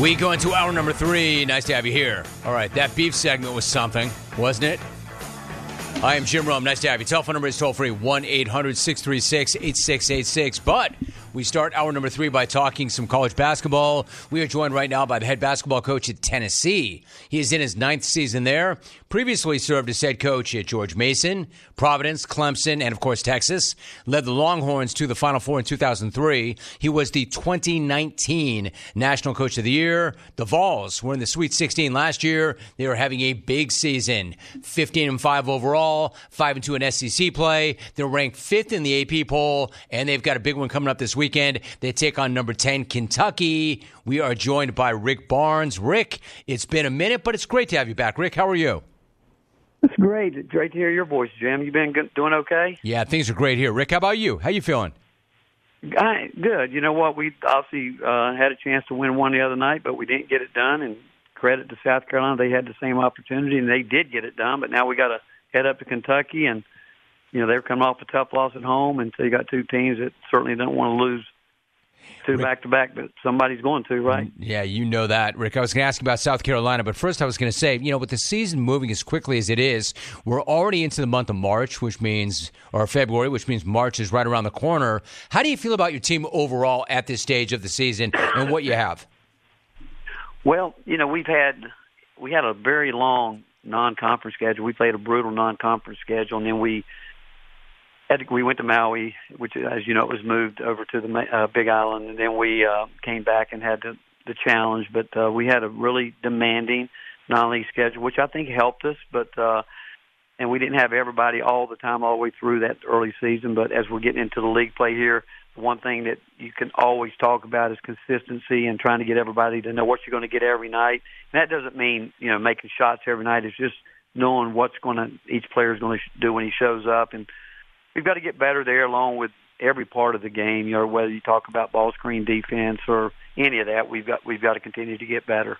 We go into hour number three. Nice to have you here. All right, that beef segment was something, wasn't it? I am Jim Rome. Nice to have you. Telephone number is toll-free, 1-800-636-8686. But we start hour number three by talking some college basketball. We are joined right now by the head basketball coach at Tennessee. He is in his ninth season there. Previously served as head coach at George Mason, Providence, Clemson, and, of course, Texas. Led the Longhorns to the Final Four in 2003. He was the 2019 National Coach of the Year. The Vols were in the Sweet 16 last year. They are having a big season, 15-5 overall. 5-2 in SEC play. They're ranked 5th in the AP poll, and they've got a big one coming up this weekend. They take on number 10, Kentucky. We are joined by Rick Barnes. Rick, it's been a minute, but it's great to have you back. Rick, how are you? It's great. Great to hear your voice, Jim. You been doing okay? Yeah, things are great here. Rick, how about you? How you feeling? Good. You know what? We obviously had a chance to win one the other night, but we didn't get it done, and credit to South Carolina. They had the same opportunity, and they did get it done, but now we got to head up to Kentucky, and, you know, they're coming off a tough loss at home, and so you got two teams that certainly don't want to lose two back-to-back, but somebody's going to, right? Yeah, you know that, Rick. I was going to ask you about South Carolina, but first I was going to say, you know, with the season moving as quickly as it is, we're already into the month of March, which means, or February, which means March is right around the corner. How do you feel about your team overall at this stage of the season and what you have? Well, you know, we had a very long non-conference schedule. We played a brutal non-conference schedule, and then we went to Maui, which, as you know, it was moved over to the Big Island, and then we came back and had the challenge. But we had a really demanding non-league schedule, which I think helped us. But and we didn't have everybody all the time, all the way through that early season. But as we're getting into the league play here, one thing that you can always talk about is consistency and trying to get everybody to know what you're going to get every night. And that doesn't mean, you know, making shots every night. It's just knowing each player is going to do when he shows up. And we've got to get better there along with every part of the game, you know, whether you talk about ball screen defense or any of that, we've got to continue to get better.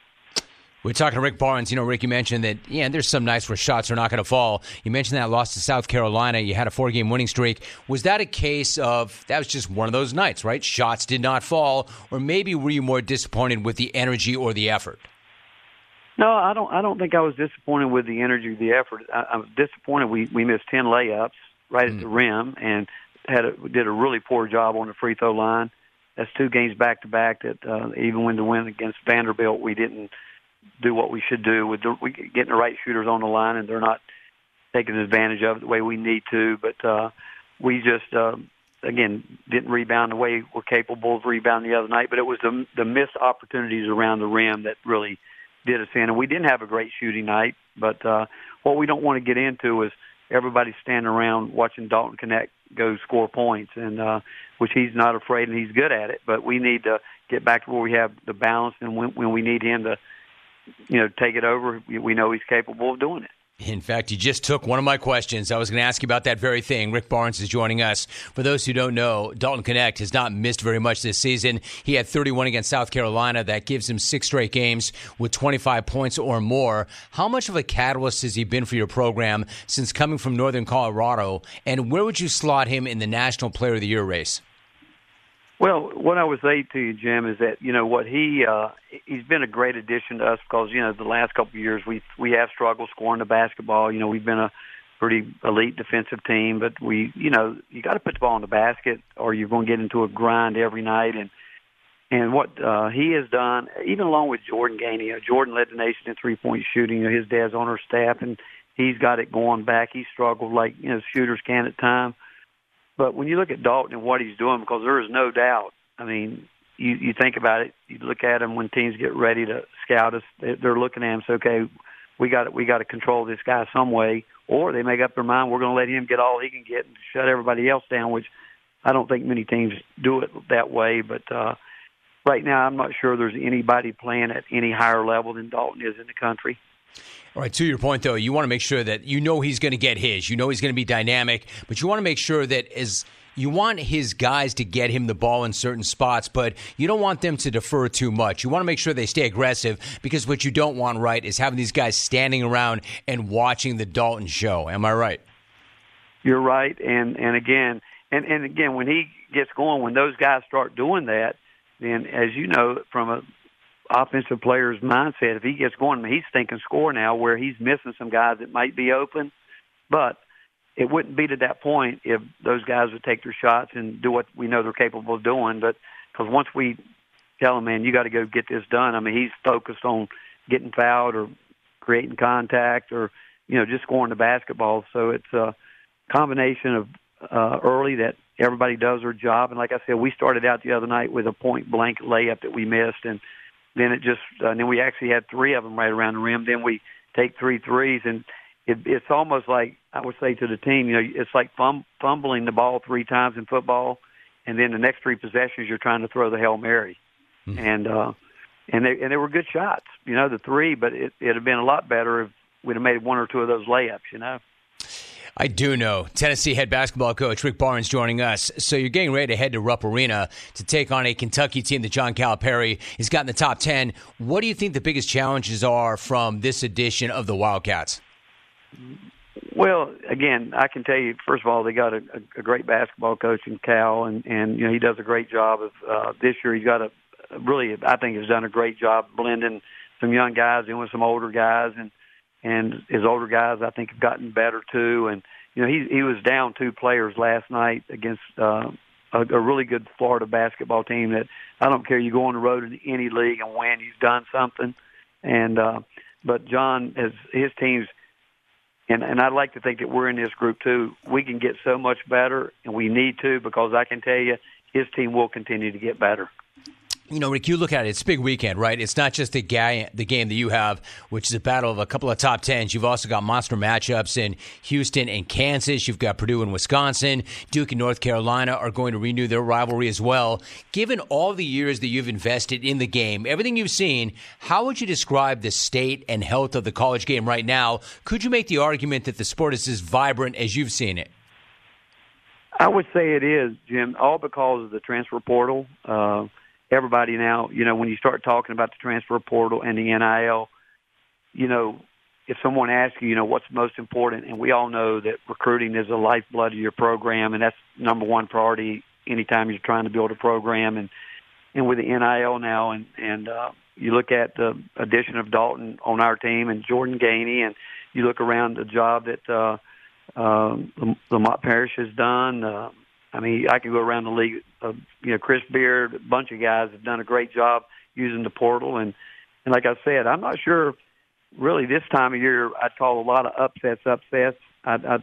We're talking to Rick Barnes. You know, Rick, you mentioned that, yeah, there's some nights where shots are not going to fall. You mentioned that loss to South Carolina. You had a 4-game winning streak. Was that a case of that was just one of those nights, right? Shots did not fall, or maybe were you more disappointed with the energy or the effort? No, I don't think I was disappointed with the energy or the effort. I was disappointed we missed 10 layups right at the rim and did a really poor job on the free throw line. That's 2 games back-to-back that even when the win against Vanderbilt, we didn't do what we should do with getting the right shooters on the line, and they're not taking advantage of it the way we need to. But we just, again, didn't rebound the way we're capable of rebounding the other night. But it was the missed opportunities around the rim that really did us in. And we didn't have a great shooting night. But what we don't want to get into is everybody standing around watching Dalton Connect go score points, and which he's not afraid, and he's good at it. But we need to get back to where we have the balance, and when we need him to, you know, take it over, we know he's capable of doing it. In fact, you just took one of my questions. I was going to ask you about that very thing. Rick Barnes is joining us. For those who don't know, Dalton Connect has not missed very much this season. He had 31 against South Carolina. That gives him 6 straight games with 25 points or more. How much of a catalyst has he been for your program since coming from Northern Colorado, and where would you slot him in the National Player of the Year race? Well, what I would say to you, Jim, is that, you know, what he's been a great addition to us because, you know, the last couple of years we have struggled scoring the basketball. You know, we've been a pretty elite defensive team, but you got to put the ball in the basket or you're going to get into a grind every night. And what he has done, even along with Jordan Gainey, you know, Jordan led the nation in three-point shooting. You know, his dad's on our staff, and he's got it going back. He struggled like, you know, shooters can at times. But when you look at Dalton and what he's doing, because there is no doubt, I mean, you think about it, you look at him when teams get ready to scout us, they're looking at him, so, okay, we got to control this guy some way, or they make up their mind, we're going to let him get all he can get and shut everybody else down, which I don't think many teams do it that way. But right now I'm not sure there's anybody playing at any higher level than Dalton is in the country. All right, to your point, though, you want to make sure that you know he's going to get his. You know he's going to be dynamic, but you want to make sure that as you want his guys to get him the ball in certain spots, but you don't want them to defer too much. You want to make sure they stay aggressive because what you don't want, right, is having these guys standing around and watching the Dalton show. Am I right? You're right, and again, when he gets going, when those guys start doing that, then as you know from a offensive player's mindset. If he gets going, he's thinking score now, where he's missing some guys that might be open. But it wouldn't be to that point if those guys would take their shots and do what we know they're capable of doing. But because once we tell him, man, you got to go get this done, I mean, he's focused on getting fouled or creating contact or, you know, just scoring the basketball. So it's a combination of early that everybody does their job. And like I said, we started out the other night with a point-blank layup that we missed, and then it just and then we actually had three of them right around the rim. Then we take three threes, and it's almost like I would say to the team, you know, it's like fumbling the ball three times in football, and then the next three possessions you're trying to throw the Hail Mary, and they were good shots, you know, the three, but it'd have been a lot better if we'd have made one or two of those layups, you know. I do know. Tennessee head basketball coach Rick Barnes joining us. So you're getting ready to head to Rupp Arena to take on a Kentucky team that John Calipari has got in the top 10. What do you think the biggest challenges are from this edition of the Wildcats? Well, again, I can tell you, first of all, they got a great basketball coach in Cal, and you know, he does a great job of this year. He's got I think has done a great job blending some young guys in with some older guys, and his older guys, I think, have gotten better too. And you know, he was down two players last night against a really good Florida basketball team. That I don't care, you go on the road in any league and win, you've done something. And but John has his teams, and I'd like to think that we're in this group too. We can get so much better, and we need to, because I can tell you, his team will continue to get better. You know, Rick, you look at it, it's a big weekend, right? It's not just the game that you have, which is a battle of a couple of top tens. You've also got monster matchups in Houston and Kansas. You've got Purdue and Wisconsin. Duke and North Carolina are going to renew their rivalry as well. Given all the years that you've invested in the game, everything you've seen, how would you describe the state and health of the college game right now? Could you make the argument that the sport is as vibrant as you've seen it? I would say it is, Jim, all because of the transfer portal. Everybody now, you know, when you start talking about the transfer portal and the NIL, you know, if someone asks you, you know, what's most important, and we all know that recruiting is the lifeblood of your program, and that's number one priority anytime you're trying to build a program. And with the NIL now, and you look at the addition of Dalton on our team and Jordan Gainey, and you look around the job that Lamont Parrish has done. I mean, I could go around the league. You know, Chris Beard, a bunch of guys have done a great job using the portal. And like I said, I'm not sure really this time of year I call a lot of upsets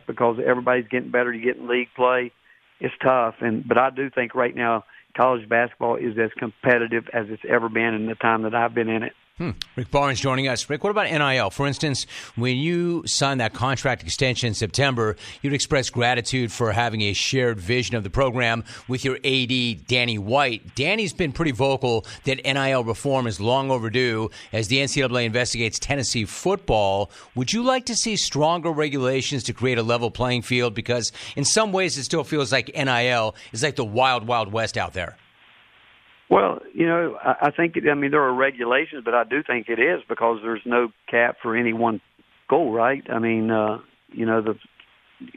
because everybody's getting better. You get in league play. It's tough. But I do think right now college basketball is as competitive as it's ever been in the time that I've been in it. Rick Barnes joining us. Rick, what about NIL? For instance, when you signed that contract extension in September, you'd express gratitude for having a shared vision of the program with your AD, Danny White. Danny's been pretty vocal that NIL reform is long overdue as the NCAA investigates Tennessee football. Would you like to see stronger regulations to create a level playing field? Because in some ways, it still feels like NIL is like the wild, wild west out there. Well, you know, I think, I mean, there are regulations, but I do think it is because there's no cap for any one goal, right? I mean, you know,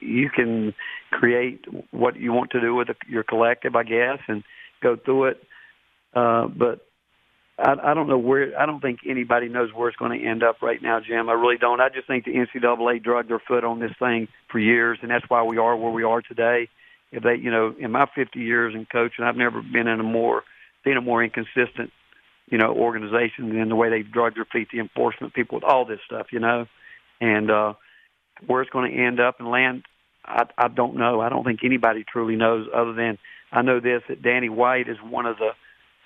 you can create what you want to do with your collective, I guess, and go through it. But I don't know I don't think anybody knows where it's going to end up right now, Jim. I really don't. I just think the NCAA drug their foot on this thing for years, and that's why we are where we are today. If they, you know, in my 50 years in coaching, I've never been in a more inconsistent, you know, organization than the way they've drugged their feet, the enforcement people with all this stuff, you know, and where it's going to end up and land, I don't know. I don't think anybody truly knows other than I know this, that Danny White is one of the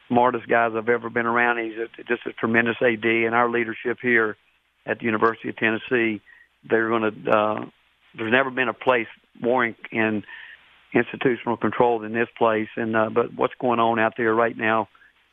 smartest guys I've ever been around. He's just a tremendous AD, and our leadership here at the University of Tennessee, they're going to there's never been a place more in institutional control than this place, and but what's going on out there right now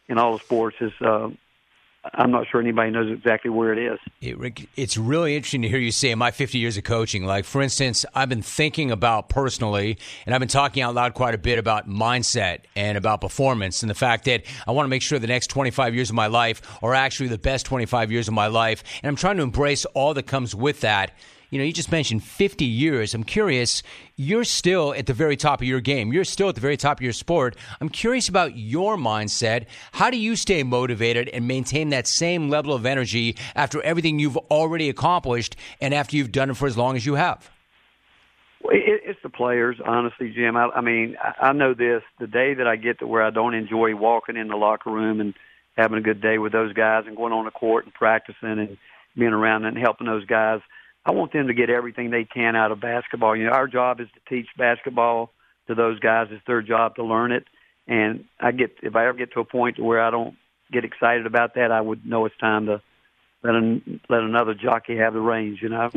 in all the sports is I'm not sure anybody knows exactly where it is. Rick, it's really interesting to hear you say in my 50 years of coaching, like, for instance, I've been thinking about personally, and I've been talking out loud quite a bit about mindset and about performance and the fact that I want to make sure the next 25 years of my life are actually the best 25 years of my life, and I'm trying to embrace all that comes with that. you know, you just mentioned 50 years. I'm curious, you're still at the very top of your game. You're still at the very top of your sport. I'm curious about your mindset. How do you stay motivated and maintain that same level of energy after everything you've already accomplished and after you've done it for as long as you have? It's the players, honestly, Jim. I mean, I know this. The day that I get to where I don't enjoy walking in the locker room and having a good day with those guys and going on the court and practicing and being around and helping those guys, I want them to get everything they can out of basketball. You know, our job is to teach basketball to those guys. It's their job to learn it. And I get, if I ever get to a point where I don't get excited about that, I would know it's time to let another jockey have the reins, you know.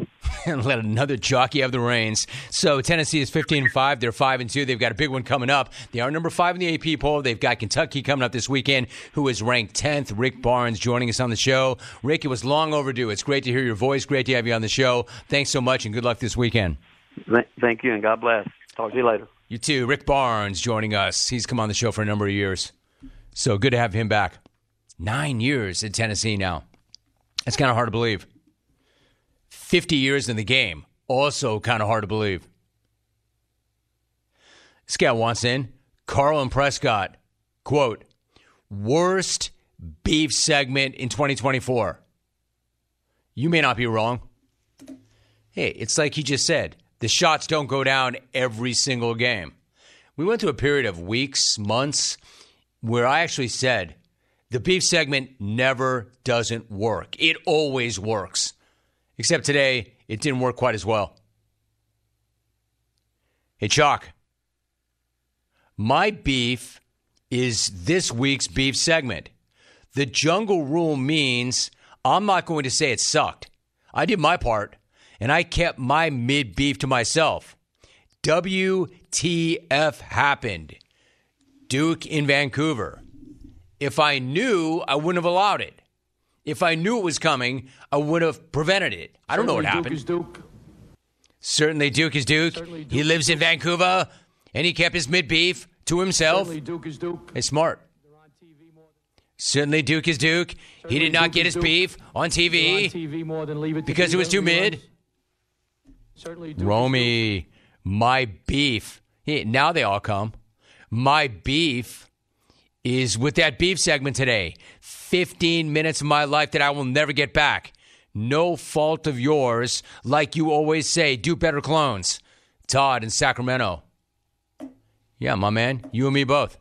Let another jockey have the reins. So Tennessee is 15-5. They're 5-2. They've got a big one coming up. They are number 5 in the AP poll. They've got Kentucky coming up this weekend, who is ranked 10th. Rick Barnes joining us on the show. Rick, it was long overdue. It's great to hear your voice. Great to have you on the show. Thanks so much, and good luck this weekend. Thank you, and God bless. Talk to you later. You too. Rick Barnes joining us. He's come on the show for a number of years. So good to have him back. 9 years at Tennessee now. It's kind of hard to believe. 50 years in the game, also kind of hard to believe. This guy wants in. Carlin Prescott, quote, worst beef segment in 2024. You may not be wrong. Hey, it's like he just said, the shots don't go down every single game. We went through a period of weeks, months, where I actually said, the beef segment never doesn't work. It always works. Except today, it didn't work quite as well. Hey, Chalk. My beef is this week's beef segment. The jungle rule means I'm not going to say it sucked. I did my part, and I kept my mid-beef to myself. WTF happened. Duke in Vancouver. If I knew, I wouldn't have allowed it. If I knew it was coming, I would have prevented it. I don't know what happened. Certainly Duke is Duke. He lives in Vancouver, and he kept his mid-beef to himself. Certainly Duke is Duke. He's smart. Certainly Duke is Duke. He did not get his beef on TV because it was too mid. Romy, my beef. Now they all come. My beef is with that beef segment today. 15 minutes of my life that I will never get back. No fault of yours. Like you always say, do better, clones. Todd in Sacramento. Yeah, my man. You and me both.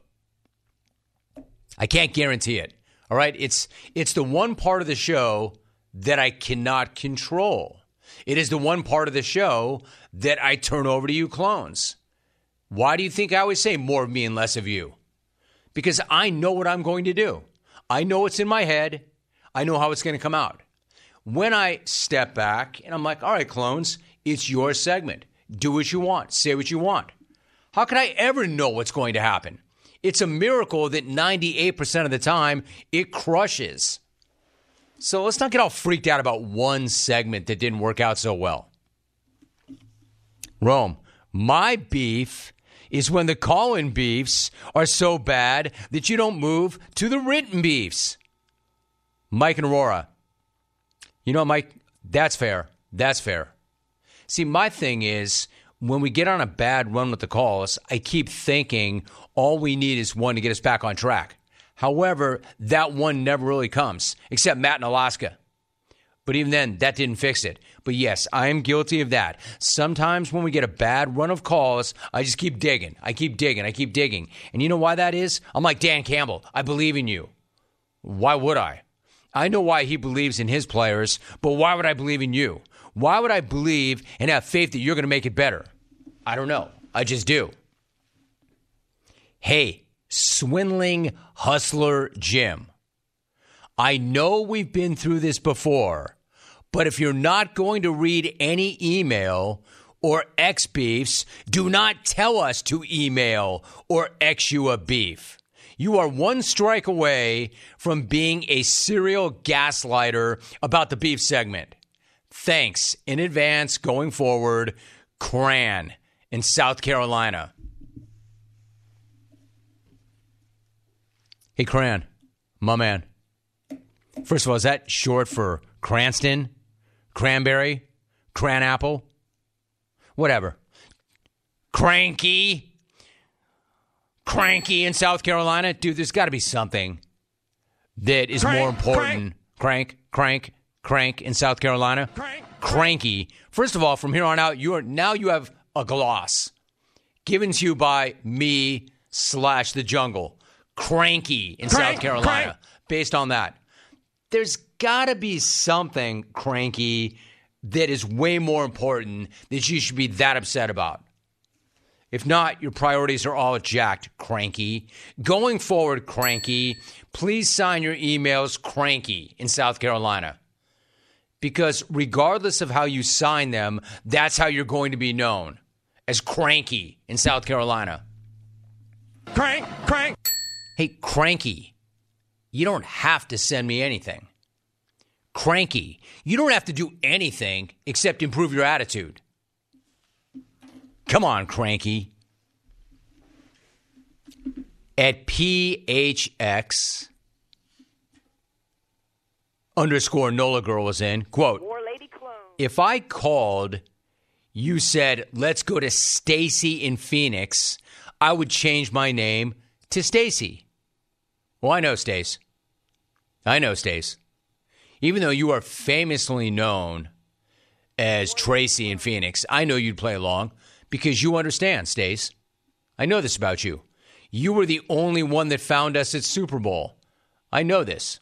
I can't guarantee it. All right? It's the one part of the show that I cannot control. It is the one part of the show that I turn over to you, clones. Why do you think I always say more of me and less of you? Because I know what I'm going to do. I know what's in my head. I know how it's going to come out. When I step back and I'm like, all right, clones, it's your segment. Do what you want. Say what you want. How can I ever know what's going to happen? It's a miracle that 98% of the time it crushes. So let's not get all freaked out about one segment that didn't work out so well. Rome, my beef is when the call-in beefs are so bad that you don't move to the written beefs. Mike and Aurora. You know, Mike, that's fair. That's fair. See, my thing is, when we get on a bad run with the calls, I keep thinking all we need is one to get us back on track. However, that one never really comes, except Matt in Alaska. But even then, that didn't fix it. But yes, I am guilty of that. Sometimes when we get a bad run of calls, I just keep digging. I keep digging. And you know why that is? I'm like Dan Campbell. I believe in you. Why would I? I know why he believes in his players, but why would I believe in you? Why would I believe and have faith that you're going to make it better? I don't know. I just do. Hey, swindling hustler Jim. I know we've been through this before, but if you're not going to read any email or X beefs, do not tell us to email or X you a beef. You are one strike away from being a serial gaslighter about the beef segment. Thanks in advance going forward, Cran in South Carolina. Hey, Cran, my man. First of all, is that short for Cranston? Cranberry? Cranapple, whatever. Cranky in South Carolina. Dude, there's got to be something that is more important. Crank in South Carolina. Cranky. First of all, from here on out, you have a gloss given to you by me / the jungle. Cranky in South Carolina. Based on that, there's got to be something cranky that is way more important that you should be that upset about. If not, your priorities are all jacked, cranky. Going forward, cranky, please sign your emails cranky in South Carolina. Because regardless of how you sign them, that's how you're going to be known, as cranky in South Carolina. Crank. Hey, cranky, you don't have to send me anything. Cranky, you don't have to do anything except improve your attitude. Come on, Cranky. At PHX _ Nola Girl was in, quote, if I called, you said, let's go to Stacy in Phoenix, I would change my name to Stacy. Well, I know, Stace. Even though you are famously known as Tracy in Phoenix, I know you'd play along. Because you understand, Stace. I know this about you. You were the only one that found us at Super Bowl. I know this.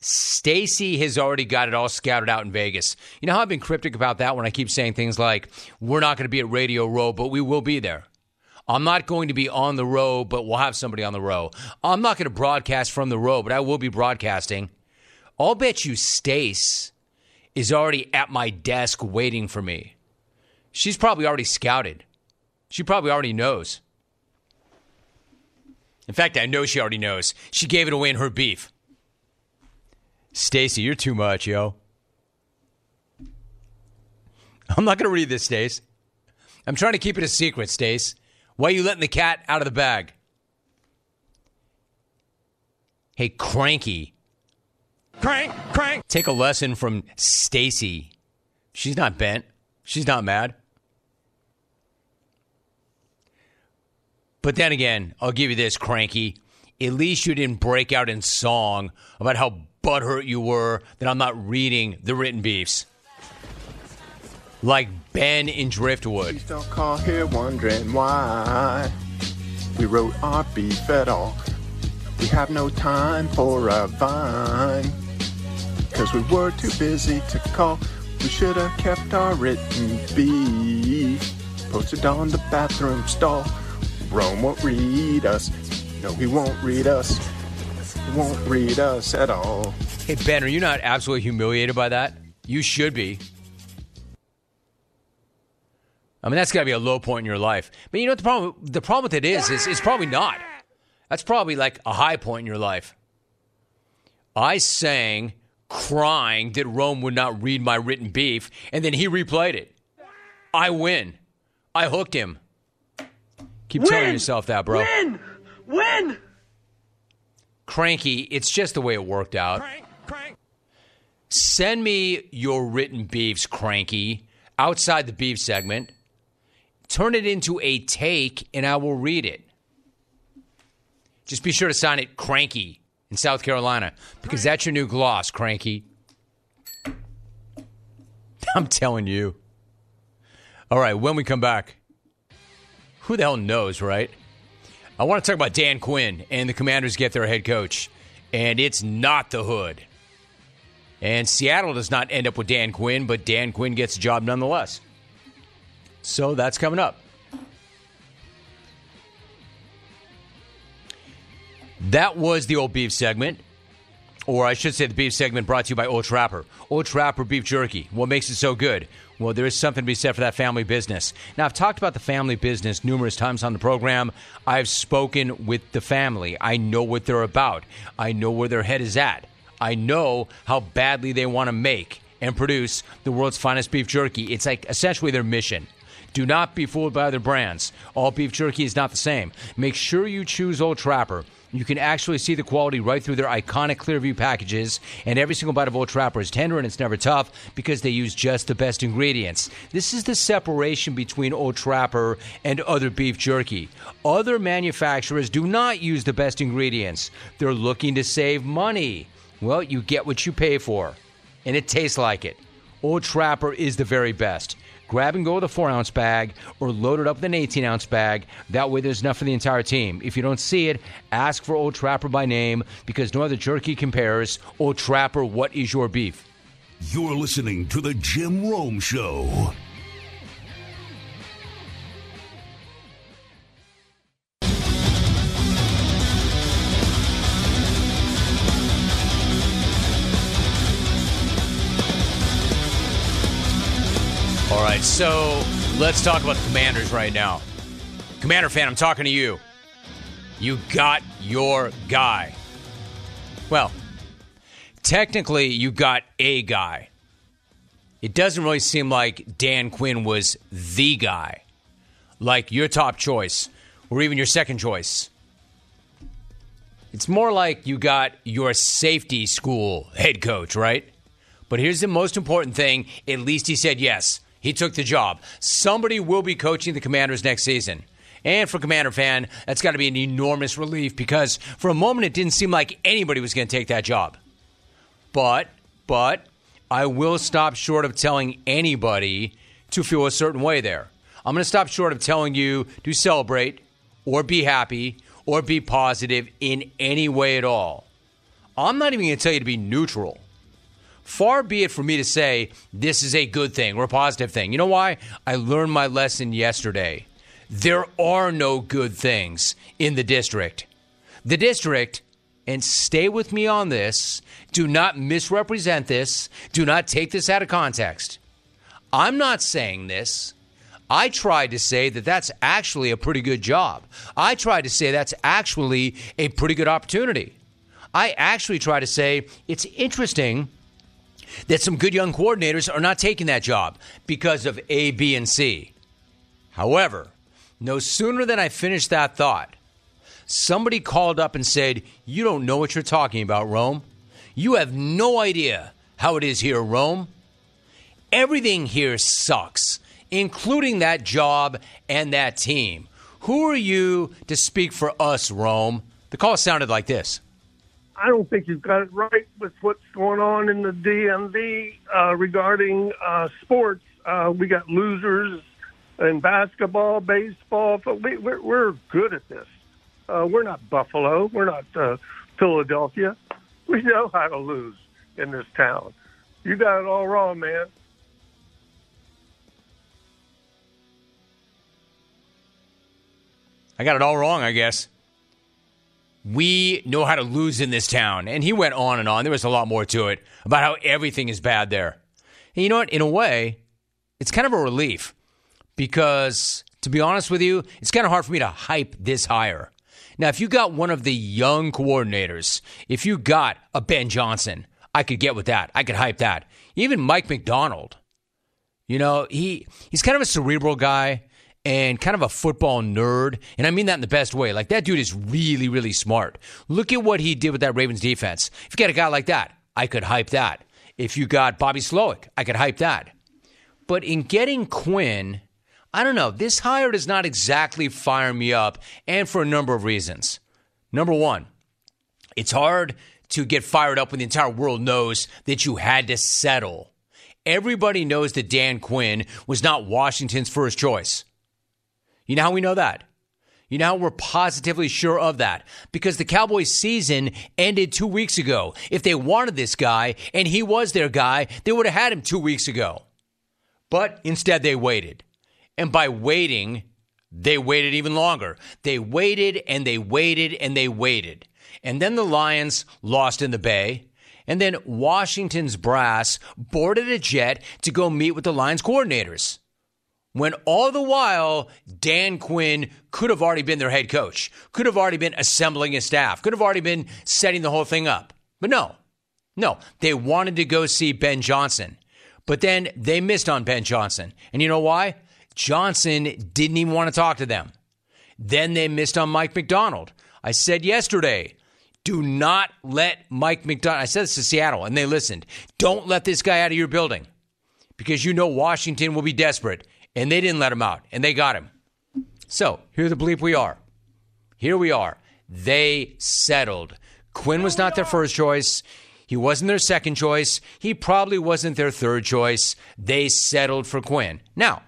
Stacy has already got it all scouted out in Vegas. You know how I've been cryptic about that when I keep saying things like, we're not going to be at Radio Row, but we will be there. I'm not going to be on the row, but we'll have somebody on the row. I'm not going to broadcast from the row, but I will be broadcasting. I'll bet you Stace is already at my desk waiting for me. She's probably already scouted. She probably already knows. In fact, I know she already knows. She gave it away in her beef. Stacy, you're too much, yo. I'm not going to read this, Stace. I'm trying to keep it a secret, Stace. Why are you letting the cat out of the bag? Hey, Cranky. Crank. Take a lesson from Stacy. She's not bent. She's not mad. But then again, I'll give you this, Cranky. At least you didn't break out in song about how butthurt you were that I'm not reading the written beefs. Like Ben in Driftwood. Please don't call here wondering why we wrote our beef at all. We have no time for a vine. Because we were too busy to call. We should have kept our written beef posted on the bathroom stall. Rome won't read us. No, he won't read us. He won't read us at all. Hey, Ben, are you not absolutely humiliated by that? You should be. I mean, that's got to be a low point in your life. But you know what the problem with it is it's probably not. That's probably like a high point in your life. I sang crying that Rome would not read my written beef, and then he replayed it. I win. I hooked him. Keep telling yourself that, bro. Win! Cranky, it's just the way it worked out. Crank. Send me your written beefs, Cranky, outside the beef segment. Turn it into a take, and I will read it. Just be sure to sign it Cranky in South Carolina, because that's your new gloss, Cranky. I'm telling you. All right, when we come back, who the hell knows, right? I want to talk about Dan Quinn and the Commanders get their head coach, and it's not the Hood. And Seattle does not end up with Dan Quinn, but Dan Quinn gets the job nonetheless. So that's coming up. That was the Old Beef segment, or I should say the Beef segment brought to you by Old Trapper. Old Trapper Beef Jerky. What makes it so good? Well, there is something to be said for that family business. Now, I've talked about the family business numerous times on the program. I've spoken with the family. I know what they're about. I know where their head is at. I know how badly they want to make and produce the world's finest beef jerky. It's like essentially their mission. Do not be fooled by other brands. All beef jerky is not the same. Make sure you choose Old Trapper. You can actually see the quality right through their iconic Clearview packages. And every single bite of Old Trapper is tender and it's never tough because they use just the best ingredients. This is the separation between Old Trapper and other beef jerky. Other manufacturers do not use the best ingredients. They're looking to save money. Well, you get what you pay for. And it tastes like it. Old Trapper is the very best. Grab and go with a 4-ounce bag or load it up with an 18-ounce bag. That way there's enough for the entire team. If you don't see it, ask for Old Trapper by name because no other jerky compares. Old Trapper, what is your beef? You're listening to The Jim Rome Show. All right, so let's talk about the Commanders right now. Commander fan, I'm talking to you. You got your guy. Well, technically, you got a guy. It doesn't really seem like Dan Quinn was the guy. Like your top choice or even your second choice. It's more like you got your safety school head coach, right? But here's the most important thing. At least he said yes. He took the job. Somebody will be coaching the Commanders next season. And for Commander fan, that's got to be an enormous relief because for a moment it didn't seem like anybody was going to take that job. But I will stop short of telling anybody to feel a certain way there. I'm going to stop short of telling you to celebrate or be happy or be positive in any way at all. I'm not even going to tell you to be neutral. Far be it for me to say this is a good thing or a positive thing. You know why? I learned my lesson yesterday. There are no good things in the district. The district, and stay with me on this, do not misrepresent this. Do not take this out of context. I'm not saying this. I tried to say that that's actually a pretty good job. I tried to say that's actually a pretty good opportunity. I actually try to say it's interesting that some good young coordinators are not taking that job because of A, B, and C. However, no sooner than I finished that thought, somebody called up and said, "You don't know what you're talking about, Rome. You have no idea how it is here, Rome. Everything here sucks, including that job and that team. Who are you to speak for us, Rome?" The call sounded like this. I don't think you've got it right with what's going on in the DMV regarding sports. We got losers in basketball, baseball. But we're good at this. We're not Buffalo. We're not Philadelphia. We know how to lose in this town. You got it all wrong, man. I got it all wrong, I guess. We know how to lose in this town. And he went on and on. There was a lot more to it about how everything is bad there. And you know what? In a way, it's kind of a relief because, to be honest with you, it's kind of hard for me to hype this hire. Now, if you got one of the young coordinators, if you got a Ben Johnson, I could get with that. I could hype that. Even Mike McDonald. You know, he's kind of a cerebral guy. And kind of a football nerd. And I mean that in the best way. Like, that dude is really, really smart. Look at what he did with that Ravens defense. If you got a guy like that, I could hype that. If you got Bobby Slowick, I could hype that. But in getting Quinn, I don't know. This hire does not exactly fire me up. And for a number of reasons. Number one, it's hard to get fired up when the entire world knows that you had to settle. Everybody knows that Dan Quinn was not Washington's first choice. You know how we know that? You know how we're positively sure of that? Because the Cowboys' season ended 2 weeks ago. If they wanted this guy, and he was their guy, they would have had him 2 weeks ago. But instead, they waited. And by waiting, they waited even longer. They waited, and they waited, and they waited. And then the Lions lost in the Bay. And then Washington's brass boarded a jet to go meet with the Lions coordinators. When all the while, Dan Quinn could have already been their head coach, could have already been assembling his staff, could have already been setting the whole thing up. But no, they wanted to go see Ben Johnson. But then they missed on Ben Johnson. And you know why? Johnson didn't even want to talk to them. Then they missed on Mike McDonald. I said yesterday, do not let Mike McDonald, I said this to Seattle, and they listened. Don't let this guy out of your building because you know Washington will be desperate, and they didn't let him out, and they got him. So, here the bleep we are. Here we are. They settled. Quinn was not their first choice. He wasn't their second choice. He probably wasn't their third choice. They settled for Quinn. Now,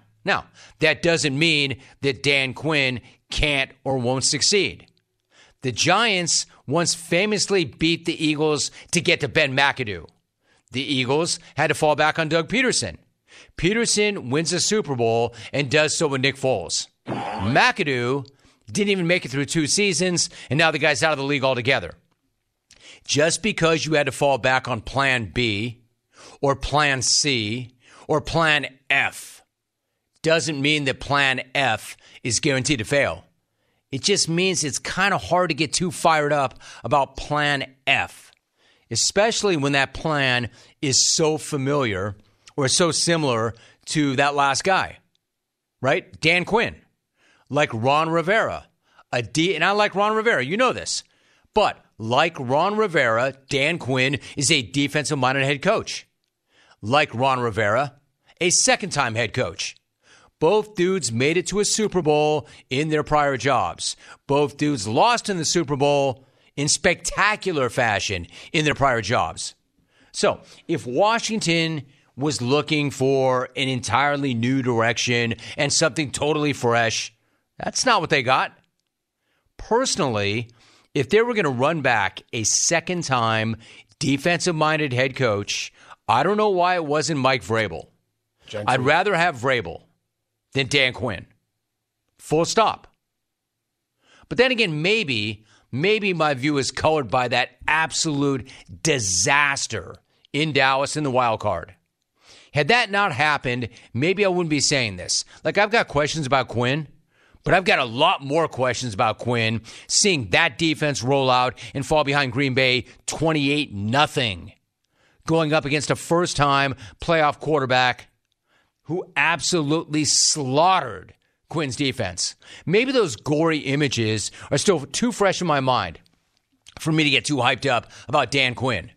that doesn't mean that Dan Quinn can't or won't succeed. The Giants once famously beat the Eagles to get to Ben McAdoo. The Eagles had to fall back on Doug Peterson. Peterson wins a Super Bowl and does so with Nick Foles. McAdoo didn't even make it through 2 seasons, and now the guy's out of the league altogether. Just because you had to fall back on plan B or plan C or plan F doesn't mean that plan F is guaranteed to fail. It just means it's kind of hard to get too fired up about plan F, especially when that plan is so familiar or so similar to that last guy, right? Dan Quinn, like Ron Rivera, and I like Ron Rivera, you know this, but like Ron Rivera, Dan Quinn is a defensive-minded head coach. Like Ron Rivera, a second-time head coach. Both dudes made it to a Super Bowl in their prior jobs. Both dudes lost in the Super Bowl in spectacular fashion in their prior jobs. So, if Washington was looking for an entirely new direction and something totally fresh, that's not what they got. Personally, if they were going to run back a second-time defensive-minded head coach, I don't know why it wasn't Mike Vrabel. I'd rather have Vrabel than Dan Quinn. Full stop. But then again, maybe my view is colored by that absolute disaster in Dallas in the wild card. Had that not happened, maybe I wouldn't be saying this. Like, I've got questions about Quinn, but I've got a lot more questions about Quinn seeing that defense roll out and fall behind Green Bay 28-0, going up against a first-time playoff quarterback who absolutely slaughtered Quinn's defense. Maybe those gory images are still too fresh in my mind for me to get too hyped up about Dan Quinn,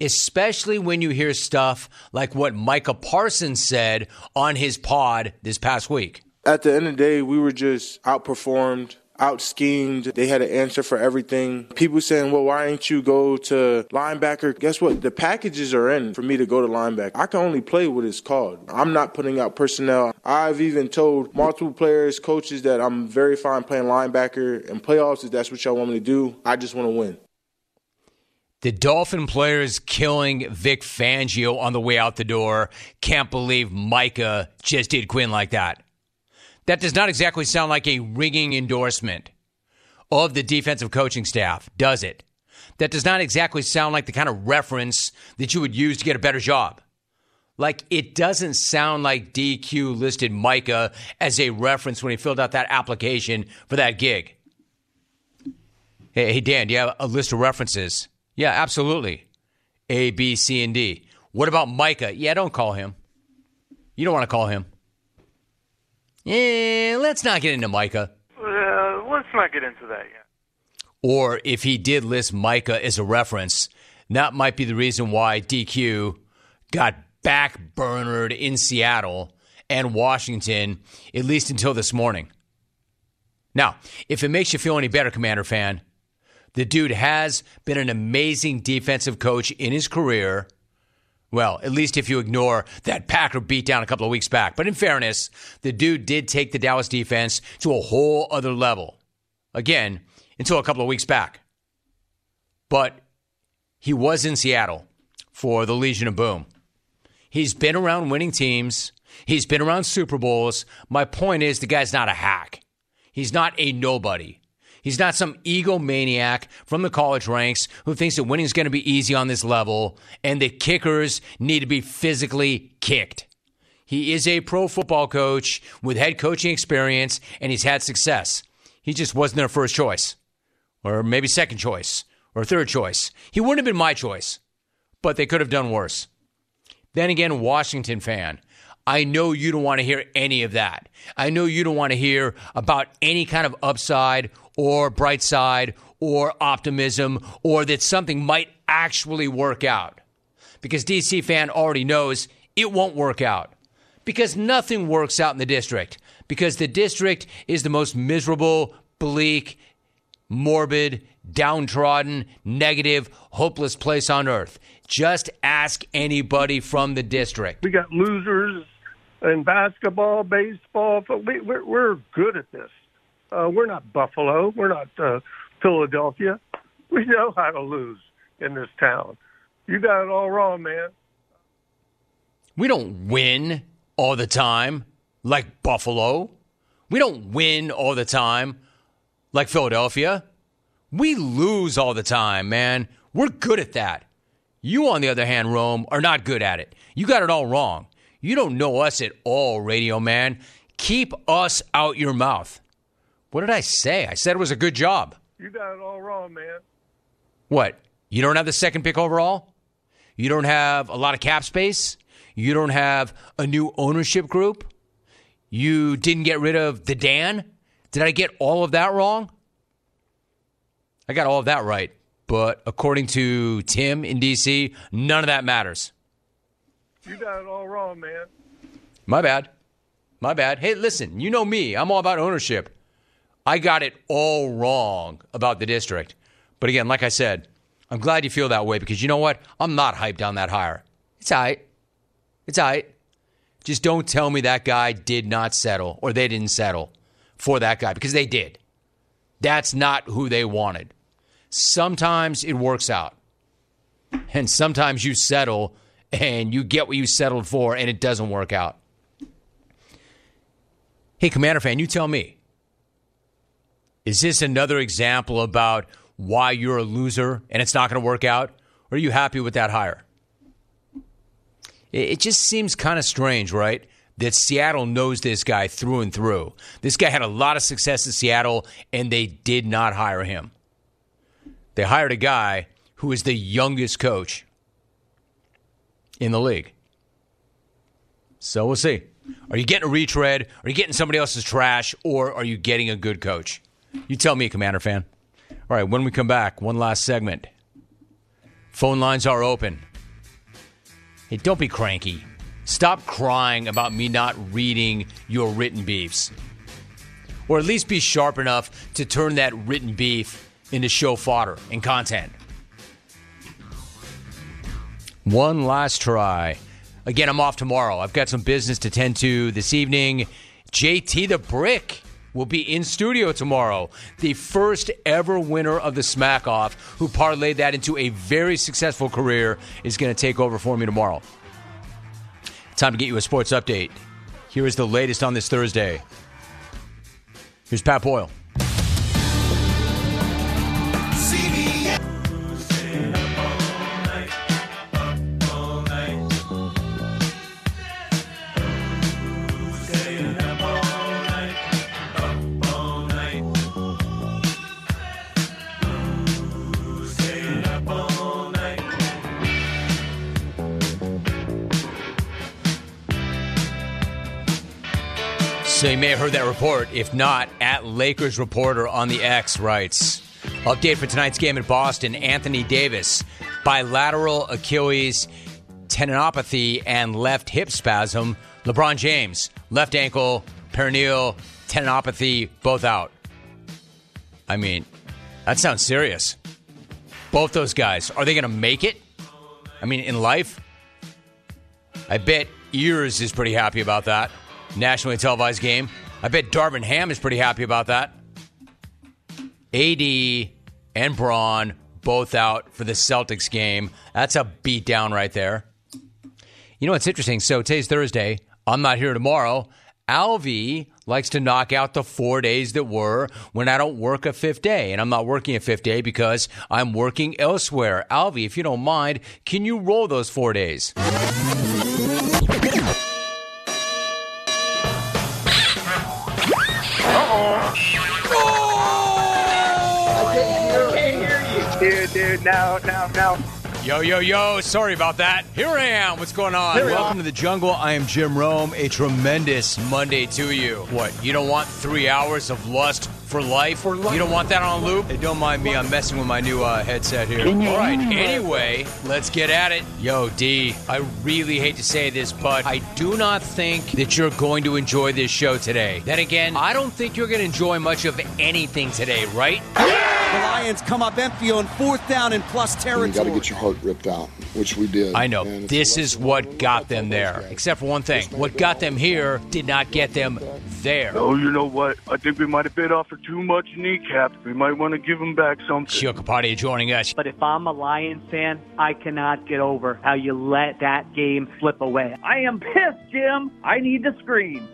especially when you hear stuff like what Micah Parsons said on his pod this past week. At the end of the day, we were just outperformed, out-schemed. They had an answer for everything. People saying, well, why didn't you go to linebacker? Guess what? The packages are in for me to go to linebacker. I can only play what it's called. I'm not putting out personnel. I've even told multiple players, coaches, that I'm very fine playing linebacker in playoffs. If that's what y'all want me to do, I just want to win. The Dolphin players killing Vic Fangio on the way out the door. Can't believe Micah just did Quinn like that. That does not exactly sound like a ringing endorsement of the defensive coaching staff, does it? That does not exactly sound like the kind of reference that you would use to get a better job. Like, it doesn't sound like DQ listed Micah as a reference when he filled out that application for that gig. Hey, Dan, do you have a list of references? Yeah, absolutely. A, B, C, and D. What about Micah? Yeah, don't call him. You don't want to call him. Yeah, let's not get into Micah. Let's not get into that yet. Or if he did list Micah as a reference, that might be the reason why DQ got backburnered in Seattle and Washington, at least until this morning. Now, if it makes you feel any better, Commander fan, the dude has been an amazing defensive coach in his career. Well, at least if you ignore that Packer beatdown a couple of weeks back. But in fairness, the dude did take the Dallas defense to a whole other level. Again, until a couple of weeks back. But he was in Seattle for the Legion of Boom. He's been around winning teams. He's been around Super Bowls. My point is, the guy's not a hack. He's not a nobody. He's not some egomaniac from the college ranks who thinks that winning is going to be easy on this level and that kickers need to be physically kicked. He is a pro football coach with head coaching experience, and he's had success. He just wasn't their first choice, or maybe second choice, or third choice. He wouldn't have been my choice, but they could have done worse. Then again, Washington fan, I know you don't want to hear any of that. I know you don't want to hear about any kind of upside or bright side or optimism or that something might actually work out. Because DC fan already knows it won't work out. Because nothing works out in the district. Because the district is the most miserable, bleak, morbid, downtrodden, negative, hopeless place on earth. Just ask anybody from the district. We got losers in basketball, baseball. But we're good at this. We're not Buffalo. We're not Philadelphia. We know how to lose in this town. You got it all wrong, man. We don't win all the time like Buffalo. We don't win all the time like Philadelphia. We lose all the time, man. We're good at that. You, on the other hand, Rome, are not good at it. You got it all wrong. You don't know us at all, radio man. Keep us out your mouth. What did I say? I said it was a good job. You got it all wrong, man. What? You don't have the second pick overall? You don't have a lot of cap space? You don't have a new ownership group? You didn't get rid of the Dan? Did I get all of that wrong? I got all of that right. But according to Tim in D.C., none of that matters. You got it all wrong, man. My bad. Hey, listen, you know me. I'm all about ownership. I got it all wrong about the district. But again, like I said, I'm glad you feel that way because you know what? I'm not hyped on that hire. It's all right. Just don't tell me that guy did not settle or they didn't settle for that guy because they did. That's not who they wanted. Sometimes it works out. And sometimes you settle and you get what you settled for and it doesn't work out. Hey, Commander fan, you tell me. Is this another example about why you're a loser and it's not going to work out? Or are you happy with that hire? It just seems kind of strange, right? That Seattle knows this guy through and through. This guy had a lot of success in Seattle and they did not hire him. They hired a guy who is the youngest coach in the league. So we'll see. Are you getting a retread? Are you getting somebody else's trash? Or are you getting a good coach? You tell me, Commander fan. All right, when we come back, one last segment. Phone lines are open. Hey, don't be cranky. Stop crying about me not reading your written beefs. Or at least be sharp enough to turn that written beef into show fodder and content. One last try. Again, I'm off tomorrow. I've got some business to tend to this evening. JT the Brick will be in studio tomorrow. The first ever winner of the Smack Off, who parlayed that into a very successful career, is going to take over for me tomorrow. Time to get you a sports update. Here is the latest on this Thursday. Here's Pat Boyle. So you may have heard that report. If not, at Lakers Reporter on the X writes, update for tonight's game in Boston, Anthony Davis, bilateral Achilles tendinopathy and left hip spasm. LeBron James, left ankle, peroneal tendinopathy, both out. I mean, that sounds serious. Both those guys, are they going to make it? I mean, in life? I bet Ears is pretty happy about that. Nationally televised game. I bet Darvin Ham is pretty happy about that. AD and Braun both out for the Celtics game. That's a beatdown right there. You know what's interesting? So today's Thursday. I'm not here tomorrow. Alvy likes to knock out the 4 days that were when I don't work a fifth day. And I'm not working a fifth day because I'm working elsewhere. Alvy, if you don't mind, can you roll those 4 days? Dude, no. Yo, sorry about that. Here I am. What's going on? Welcome to the jungle. I am Jim Rome. A tremendous Monday to you. What? You don't want 3 hours of lust for life? You don't want that on loop? Hey, don't mind me. I'm messing with my new headset here. All right. Anyway, let's get at it. Yo, D, I really hate to say this, but I do not think that you're going to enjoy this show today. Then again, I don't think you're going to enjoy much of anything today, right? Yeah! The Lions come up empty on fourth down and plus territory. You got to get your heart ripped out, which we did. I know. This is what got them there, except for one thing. What got them here did not get them there. Oh, you know what? I think we might have bit off for too much kneecap. We might want to give them back something. Shio Kapadia joining us. But if I'm a Lions fan, I cannot get over how you let that game slip away. I am pissed, Jim. I need to scream.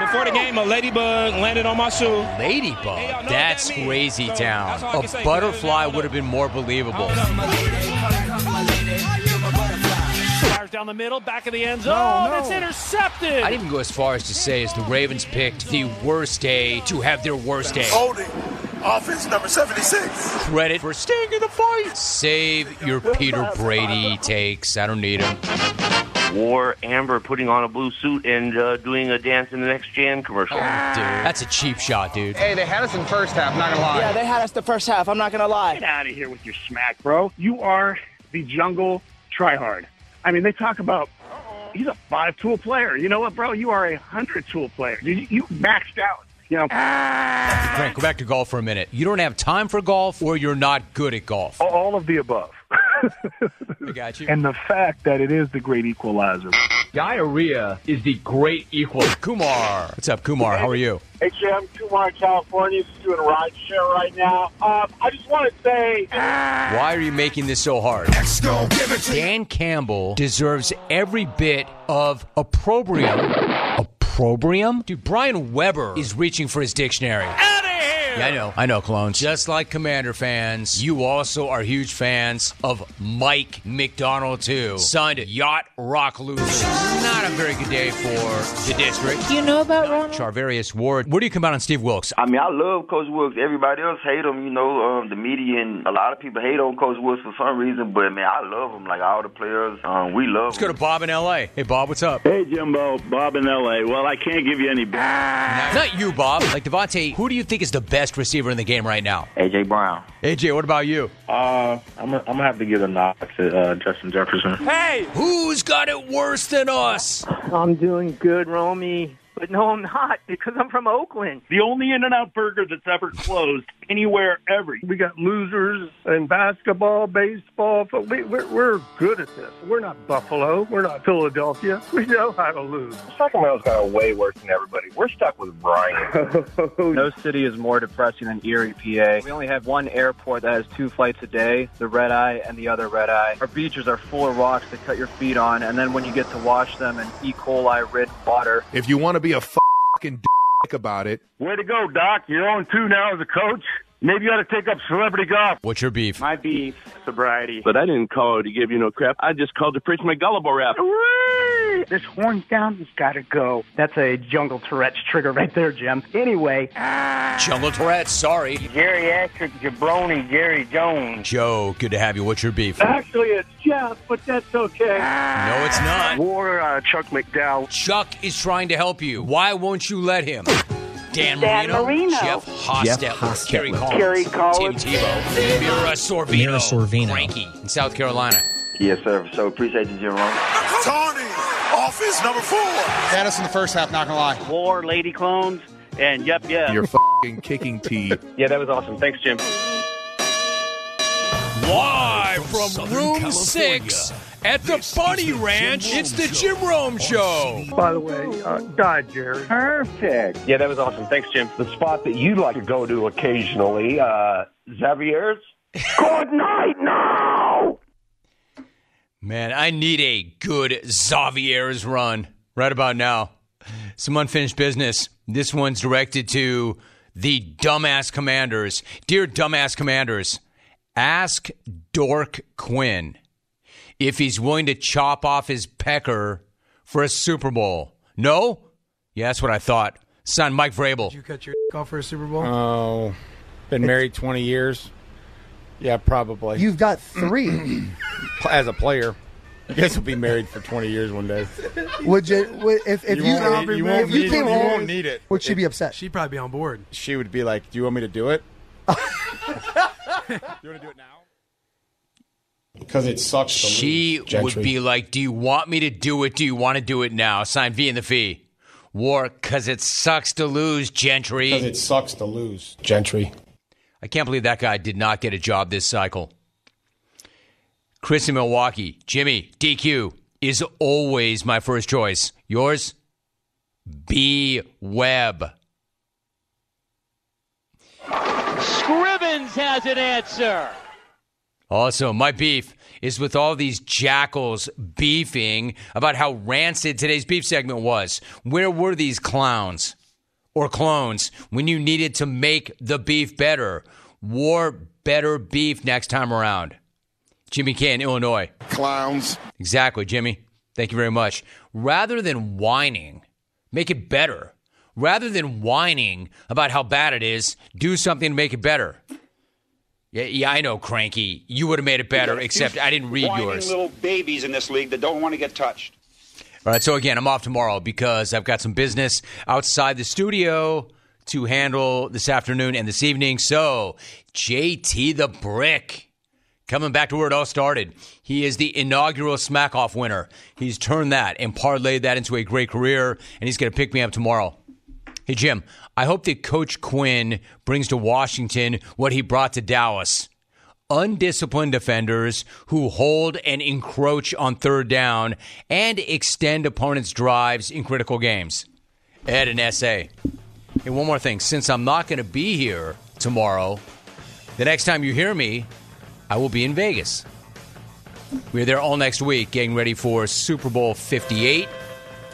Before the game, a ladybug landed on my shoe. Ladybug? Hey, y'all know that's what that crazy so, town. That's a butterfly would have been more believable. Fires down the middle, back of the end zone. That's intercepted. I'd even go as far as to say as the Ravens picked the worst day to have their worst day. Holding. Offense number 76. Credit for staying in the fight. Save your Peter Brady takes. I don't need him. Wore amber, putting on a blue suit, and doing a dance in the Next Jan commercial. Dude, that's a cheap shot, dude. Hey, they had us in first half, not gonna lie. Yeah, they had us the first half, I'm not gonna lie. Get out of here with your smack, bro. You are the jungle tryhard. I mean, they talk about, he's a 5-tool player. You know what, bro? You are a 100-tool player. You maxed out. Frank, go back to golf for a minute. You don't have time for golf, or you're not good at golf. All of the above. I got you. And the fact that it is the great equalizer. Diarrhea is the great equalizer. Kumar. What's up, Kumar? How are you? Hey, Jim. Kumar, California. Just doing a ride share right now. I just want to say... Why are you making this so hard? Let's go, give it to Dan Campbell deserves every bit of opprobrium. Opprobrium? Dude, Brian Weber is reaching for his dictionary. Yeah, I know, clones. Just like Commander fans, you also are huge fans of Mike McDonald, too. Signed yacht rock losers. Not a very good day for the district. Do you know about Ron? Charvarius Ward. Where do you come out on Steve Wilks? I mean, I love Coach Wilks. Everybody else hate him, you know, the media and a lot of people hate on Coach Wilks for some reason, but, man, I love him. Like, all the players, we love him. Let's go to Bob in L.A. Hey, Bob, what's up? Hey, Jimbo. Bob in L.A. Well, I can't give you any... Not you, Bob. Like, Devontae, who do you think is the best receiver in the game right now? A.J. Brown. A.J., what about you? I'm going to have to give a knock to Justin Jefferson. Hey! Who's got it worse than us? I'm doing good, Romy. But no, I'm not, because I'm from Oakland. The only In-N-Out burger that's ever closed anywhere ever. We got losers in basketball, baseball. But we're good at this. We're not Buffalo. We're not Philadelphia. We know how to lose. Sacramento's got way worse than everybody. We're stuck with Brian. No city is more depressing than Erie, PA. We only have one airport that has 2 flights a day, the red eye and the other red eye. Our beaches are full of rocks to cut your feet on, and then when you get to wash them in E. coli-rid water. If you want to be a fucking dick about it. Way to go, Doc. You're 0-2 now as a coach. Maybe you ought to take up celebrity golf. What's your beef? My beef, sobriety. But I didn't call to give you no crap. I just called to preach my gullible rap. Whee! This horns down has got to go. That's a Jungle Tourette's trigger right there, Jim. Anyway. Jungle Tourette's, sorry. Geriatric jabroni Jerry Jones. Joe, good to have you. What's your beef? Actually, it's Jeff, but that's okay. No, it's not. Or Chuck McDowell. Chuck is trying to help you. Why won't you let him? Dan Marino, Jeff Hostetler, Kerry Collins, Tim Tebow, Mira Sorvino, Frankie in South Carolina. Yes, sir. So appreciate you, Jim Rome. Tony, offense number 4. Had us in the first half, not going to lie. War, Lady Clones, and yep. You're f***ing kicking tea. Yeah, that was awesome. Thanks, Jim. Live from Room California. 6 at the Bunny Ranch, it's the Jim Rome Show. By the way, die, Jerry. Perfect. Yeah, that was awesome. Thanks, Jim. The spot that you like to go to occasionally, Xavier's. Good night now! Man, I need a good Xavier's run right about now. Some unfinished business. This one's directed to the dumbass Commanders. Dear dumbass Commanders, ask Dork Quinn if he's willing to chop off his pecker for a Super Bowl. No? Yeah, that's what I thought. Son, Mike Vrabel. Did you cut your off for a Super Bowl? Oh, been married 20 years. Yeah, probably. You've got 3. as a player. I guess we'll be married for 20 years one day. Would you? If you won't need it. Would she be upset? She'd probably be on board. She would be like, "Do you want me to do it? Do you want to do it now?" Because it sucks. She would be like, "Do you want me to do it? Do you want to do it now?" Sign V in the fee. War, because it sucks to lose, Gentry. Because it sucks to lose, Gentry. I can't believe that guy did not get a job this cycle. Chris in Milwaukee. Jimmy, DQ is always my first choice. Yours? B. Webb. Scrivens has an answer. Also, my beef is with all these jackals beefing about how rancid today's beef segment was. Where were these clowns or clones when you needed to make the beef better? War better beef next time around. Jimmy K in Illinois. Clowns. Exactly, Jimmy. Thank you very much. Rather than whining, make it better. Rather than whining about how bad it is, do something to make it better. Yeah, I know, Cranky. You would have made it better, except I didn't read yours. Little babies in this league that don't want to get touched. All right, so again, I'm off tomorrow because I've got some business outside the studio to handle this afternoon and this evening. So, JT the Brick. Coming back to where it all started, he is the inaugural Smack-Off winner. He's turned that and parlayed that into a great career, and he's going to pick me up tomorrow. Hey, Jim, I hope that Coach Quinn brings to Washington what he brought to Dallas. Undisciplined defenders who hold and encroach on third down and extend opponents' drives in critical games. Ed and S.A. Hey, one more thing. Since I'm not going to be here tomorrow, the next time you hear me, I will be in Vegas. We're there all next week getting ready for Super Bowl 58.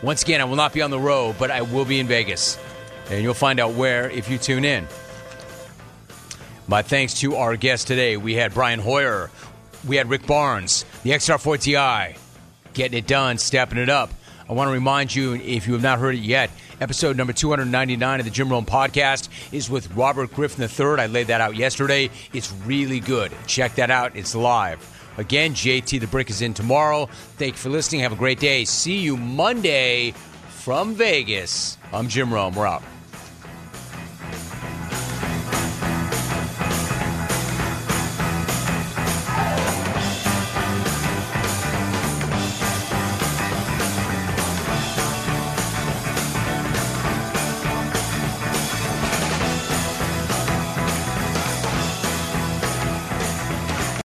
Once again, I will not be on the road, but I will be in Vegas. And you'll find out where if you tune in. My thanks to our guests today. We had Brian Hoyer. We had Rick Barnes, the XR4TI. Getting it done, stepping it up. I want to remind you, if you have not heard it yet, episode number 299 of the Jim Rome Podcast is with Robert Griffin III. I laid that out yesterday. It's really good. Check that out. It's live. Again, JT the Brick is in tomorrow. Thank you for listening. Have a great day. See you Monday from Vegas. I'm Jim Rome. We're out.